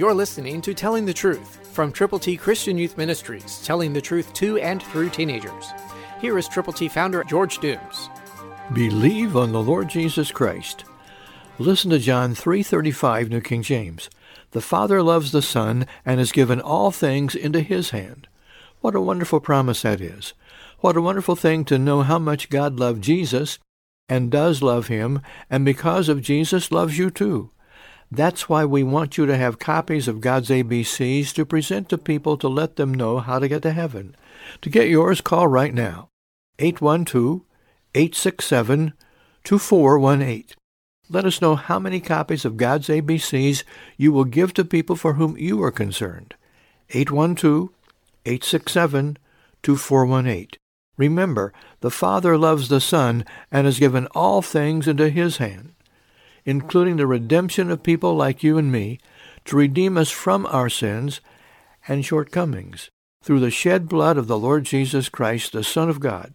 You're listening to Telling the Truth from Triple T Christian Youth Ministries, telling the truth to and through teenagers. Here is Triple T founder George Dooms. Believe on the Lord Jesus Christ. Listen to John 3:35, New King James. The Father loves the Son and has given all things into His hand. What a wonderful promise that is. What a wonderful thing to know how much God loved Jesus and does love Him, and because of Jesus loves you too. That's why we want you to have copies of God's ABCs to present to people to let them know how to get to heaven. To get yours, call right now, 812-867-2418. Let us know how many copies of God's ABCs you will give to people for whom you are concerned. 812-867-2418. Remember, the Father loves the Son and has given all things into His hand, including the redemption of people like you and me, to redeem us from our sins and shortcomings through the shed blood of the Lord Jesus Christ, the Son of God.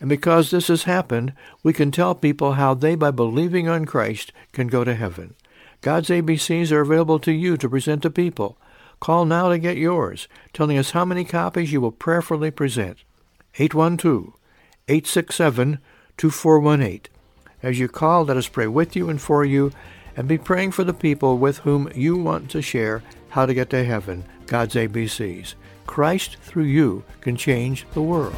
And because this has happened, we can tell people how they, by believing on Christ, can go to heaven. God's ABCs are available to you to present to people. Call now to get yours, telling us how many copies you will prayerfully present. 812-867-2418. As you call, let us pray with you and for you, and be praying for the people with whom you want to share how to get to heaven, God's ABCs. Christ through you can change the world.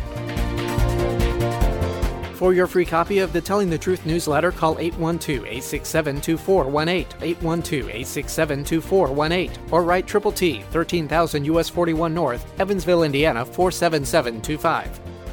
For your free copy of the Telling the Truth newsletter, call 812-867-2418, 812-867-2418, or write Triple T, 13,000 U.S. 41 North, Evansville, Indiana, 47725.